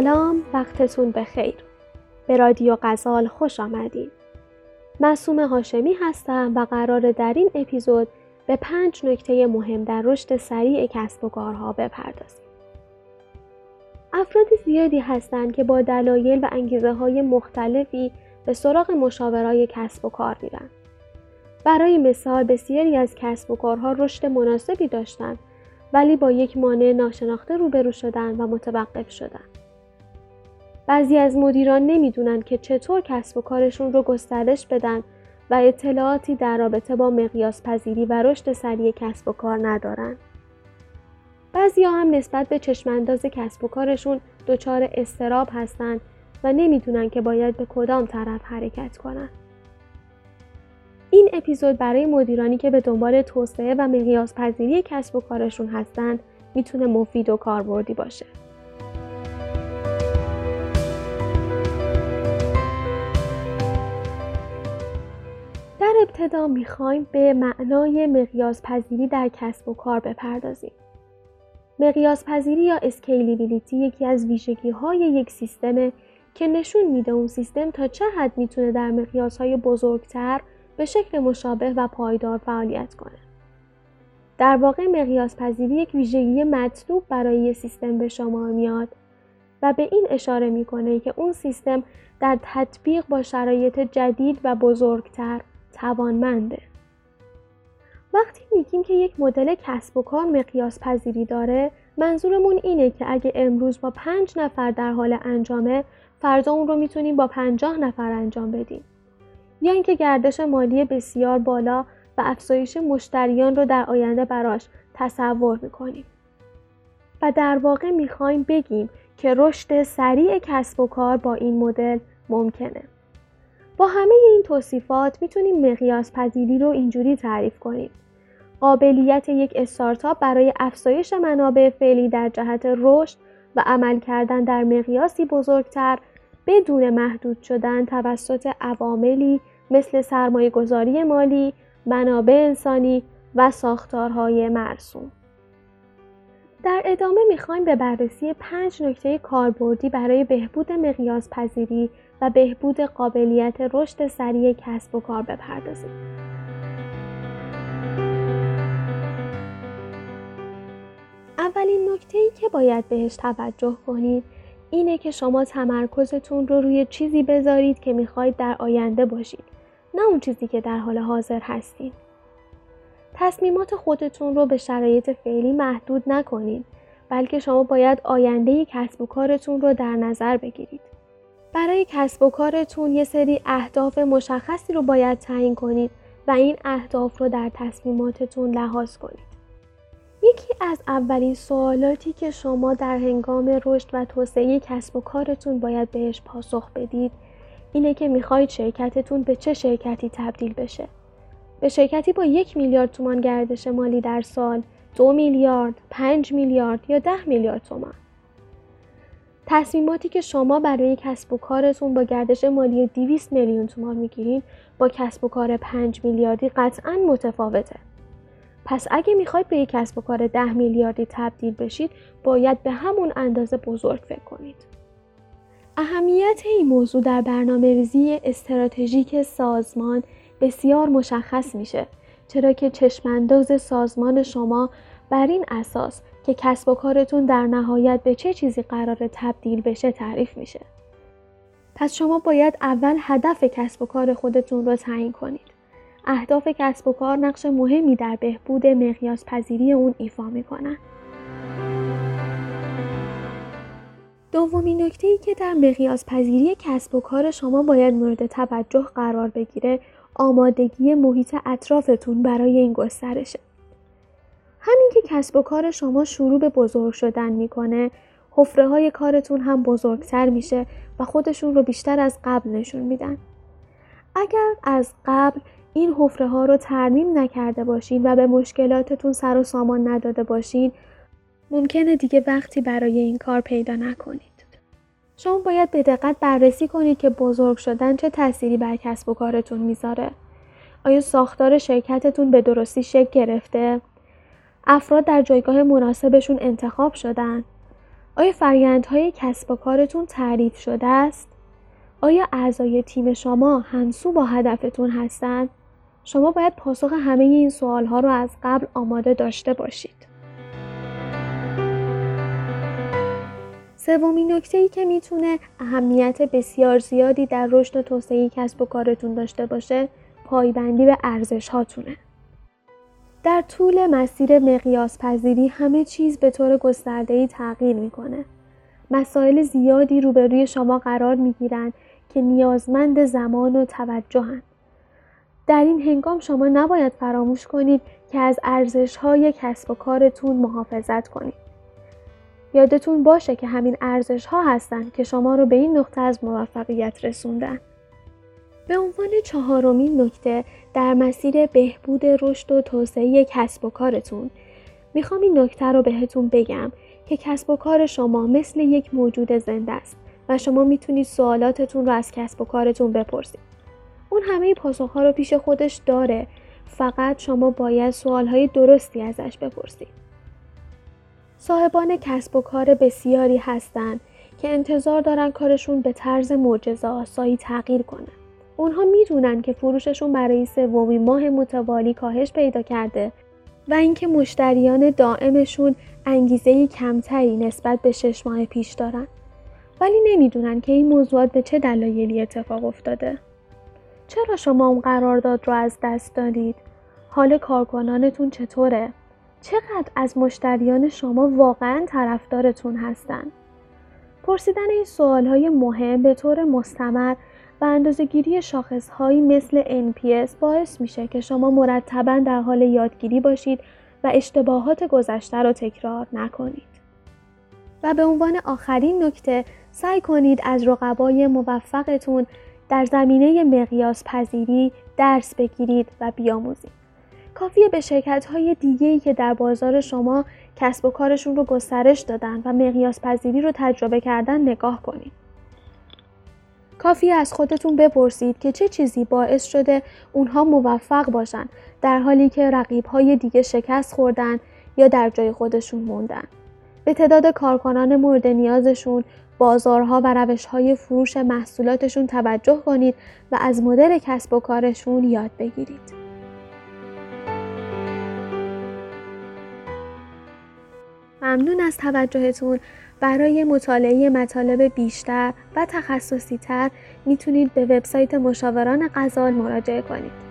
سلام، وقتتون بخیر. به رادیو غزال خوش آمدین. معصومه هاشمی هستم و قراره در این اپیزود به 5 نکته مهم در رشد سریع کسب و کارها بپردازیم. افراد زیادی هستند که با دلایل و انگیزه‌های مختلفی به سراغ مشاورای کسب و کار میرن. برای مثال بسیاری از کسب و کارها رشد مناسبی داشتن ولی با یک مانع ناشناخته روبرو شدن و متوقف شدن. بعضی از مدیران نمیدونن که چطور کسب و کارشون رو گسترش بدن و اطلاعاتی در رابطه با مقیاس پذیری و رشد سریع کسب و کار ندارن. بعضیا هم نسبت به چشمانداز کسب و کارشون دچار اضطراب هستن و نمیدونن که باید به کدام طرف حرکت کنن. این اپیزود برای مدیرانی که به دنبال توسعه و مقیاس پذیری کسب و کارشون هستن میتونه مفید و کاربردی باشه. در ابتدا میخوایم به معنای مقیاس پذیری در کسب و کار بپردازیم. مقیاس پذیری یا اسکیلیبیلیتی یکی از ویژگی‌های یک سیستمه که نشون میده اون سیستم تا چه حد میتونه در مقیاس‌های بزرگتر به شکل مشابه و پایدار فعالیت کنه. در واقع مقیاس پذیری یک ویژگی مطلوب برای یک سیستم به شما میاد و به این اشاره میکنه که اون سیستم در تطبیق با شرایط جدید و بزرگتر توانمنده. وقتی میگیم که یک مدل کسب و کار مقیاس پذیری داره، منظورمون اینه که اگه امروز با 5 نفر در حال انجامه، فردا اون رو میتونیم با 50 نفر انجام بدیم. یا اینکه گردش مالی بسیار بالا و افزایش مشتریان رو در آینده براش تصور میکنیم. و در واقع میخوایم بگیم که رشد سریع کسب و کار با این مدل ممکنه. با همه این توصیفات میتونیم مقیاس پذیری رو اینجوری تعریف کنیم: قابلیت یک استارتاپ برای افزایش منابع فعلی در جهت رشد و عمل کردن در مقیاسی بزرگتر بدون محدود شدن توسط عواملی مثل سرمایه‌گذاری مالی، منابع انسانی و ساختارهای مرسوم. در ادامه میخوایم به بررسی 5 نکته کاربردی برای بهبود مقیاس پذیری و بهبود قابلیت رشد سریع کسب و کار بپردازیم. اولین نکته‌ای که باید بهش توجه کنید اینه که شما تمرکزتون رو روی چیزی بذارید که میخواید در آینده باشید، نه اون چیزی که در حال حاضر هستید. تصمیمات خودتون رو به شرایط فعلی محدود نکنید، بلکه شما باید آینده کسب و کارتون رو در نظر بگیرید. برای کسب و کارتون یه سری اهداف مشخصی رو باید تعیین کنید و این اهداف رو در تصمیماتتون لحاظ کنید. یکی از اولین سوالاتی که شما در هنگام رشد و توسعه کسب و کارتون باید بهش پاسخ بدید اینه که میخواید شرکتتون به چه شرکتی تبدیل بشه. به شرکتی با 1 میلیارد تومان گردش مالی در سال، 2 میلیارد، 5 میلیارد یا 10 میلیارد تومان. تصمیماتی که شما برای کسب و کارتون با گردش مالی 200 میلیون تومان میگیرید با کسب و کار 5 میلیاردی قطعاً متفاوته. پس اگه میخواید به یک کسب و کار 10 میلیاردی تبدیل بشید، باید به همون اندازه بزرگ فکر کنید. اهمیت این موضوع در برنامه‌ریزی استراتژیک سازمان بسیار مشخص میشه، چرا که چشمانداز سازمان شما بر این اساس که کسب و کارتون در نهایت به چه چیزی قراره تبدیل بشه تعریف میشه. پس شما باید اول هدف کسب و کار خودتون رو تعیین کنید. اهداف کسب و کار نقش مهمی در بهبود مقیاس پذیری اون ایفا میکنن. دومین نکته‌ای که در مقیاس پذیری کسب و کار شما باید مورد توجه قرار بگیره، آمادگی محیط اطرافتون برای این گسترشه. همین که کسب و کار شما شروع به بزرگ شدن میکنه، حفره‌های کارتون هم بزرگتر میشه و خودشون رو بیشتر از قبل نشون میدن. اگر از قبل این حفره‌ها رو ترمیم نکرده باشین و به مشکلاتتون سر و سامان نداده باشین، ممکنه دیگه وقتی برای این کار پیدا نکنید. شما باید به دقت بررسی کنید که بزرگ شدن چه تأثیری بر کسب و کارتون میذاره. آیا ساختار شرکتتون به درستی شکل گرفته؟ افراد در جایگاه مناسبشون انتخاب شدن؟ آیا فرآیندهای کسب و کارتون تعریف شده است؟ آیا اعضای تیم شما همسو با هدفتون هستند؟ شما باید پاسخ همه این سوالها رو از قبل آماده داشته باشید. سومین نکته‌ای که میتونه اهمیت بسیار زیادی در رشد و توسعه کسب و کارتون داشته باشه، پایبندی به ارزش هاتونه. در طول مسیر مقیاس پذیری همه چیز به طور گسترده‌ای تغییر میکنه. مسائل زیادی روبروی شما قرار میگیرن که نیازمند زمان و توجهن. در این هنگام شما نباید فراموش کنید که از ارزش‌های کسب و کارتون محافظت کنید. یادتون باشه که همین ارزش‌ها هستن که شما رو به این نقطه از موفقیت رسوندن. به عنوان چهارمین نکته در مسیر بهبود رشد و توسعه کسب و کارتون، میخوام این نکته رو بهتون بگم که کسب و کار شما مثل یک موجود زنده است و شما میتونید سوالاتتون رو از کسب و کارتون بپرسید. اون همه پاسخ‌ها رو پیش خودش داره، فقط شما باید سوال‌های درستی ازش بپرسید. صاحبان کسب و کار بسیاری هستن که انتظار دارن کارشون به طرز معجزه‌آسایی تغییر کنه. اونها میدونن که فروششون برای سومین ماه متوالی کاهش پیدا کرده و اینکه مشتریان دائمشون انگیزه کمتری نسبت به 6 ماه پیش دارن. ولی نمیدونن که این موضوعات به چه دلایلی اتفاق افتاده. چرا شما اون قرارداد رو از دست دادید؟ حال کارکنانتون چطوره؟ چقدر از مشتریان شما واقعاً طرفدارتون هستن؟ پرسیدن این سوال‌های مهم به طور مستمر و اندازه‌گیری شاخص‌هایی مثل NPS باعث میشه که شما مرتباً در حال یادگیری باشید و اشتباهات گذشته رو تکرار نکنید. و به عنوان آخرین نکته، سعی کنید از رقبای موفقتون در زمینه مقیاس پذیری درس بگیرید و بیاموزید. کافیه به شرکت‌های دیگه‌ای که در بازار شما کسب و کارشون رو گسترش دادن و مقیاس پذیری رو تجربه کردن نگاه کنید. کافیه از خودتون بپرسید که چه چیزی باعث شده اونها موفق باشن در حالی که رقیب‌های دیگه شکست خوردن یا در جای خودشون موندن. به تعداد کارکنان مورد نیازشون، بازارها و روش‌های فروش محصولاتشون توجه کنید و از مدل کسب و کارشون یاد بگیرید. ممنون از توجهتون. برای مطالعه مطالب بیشتر و تخصصی‌تر میتونید به وبسایت مشاوران غزال مراجعه کنید.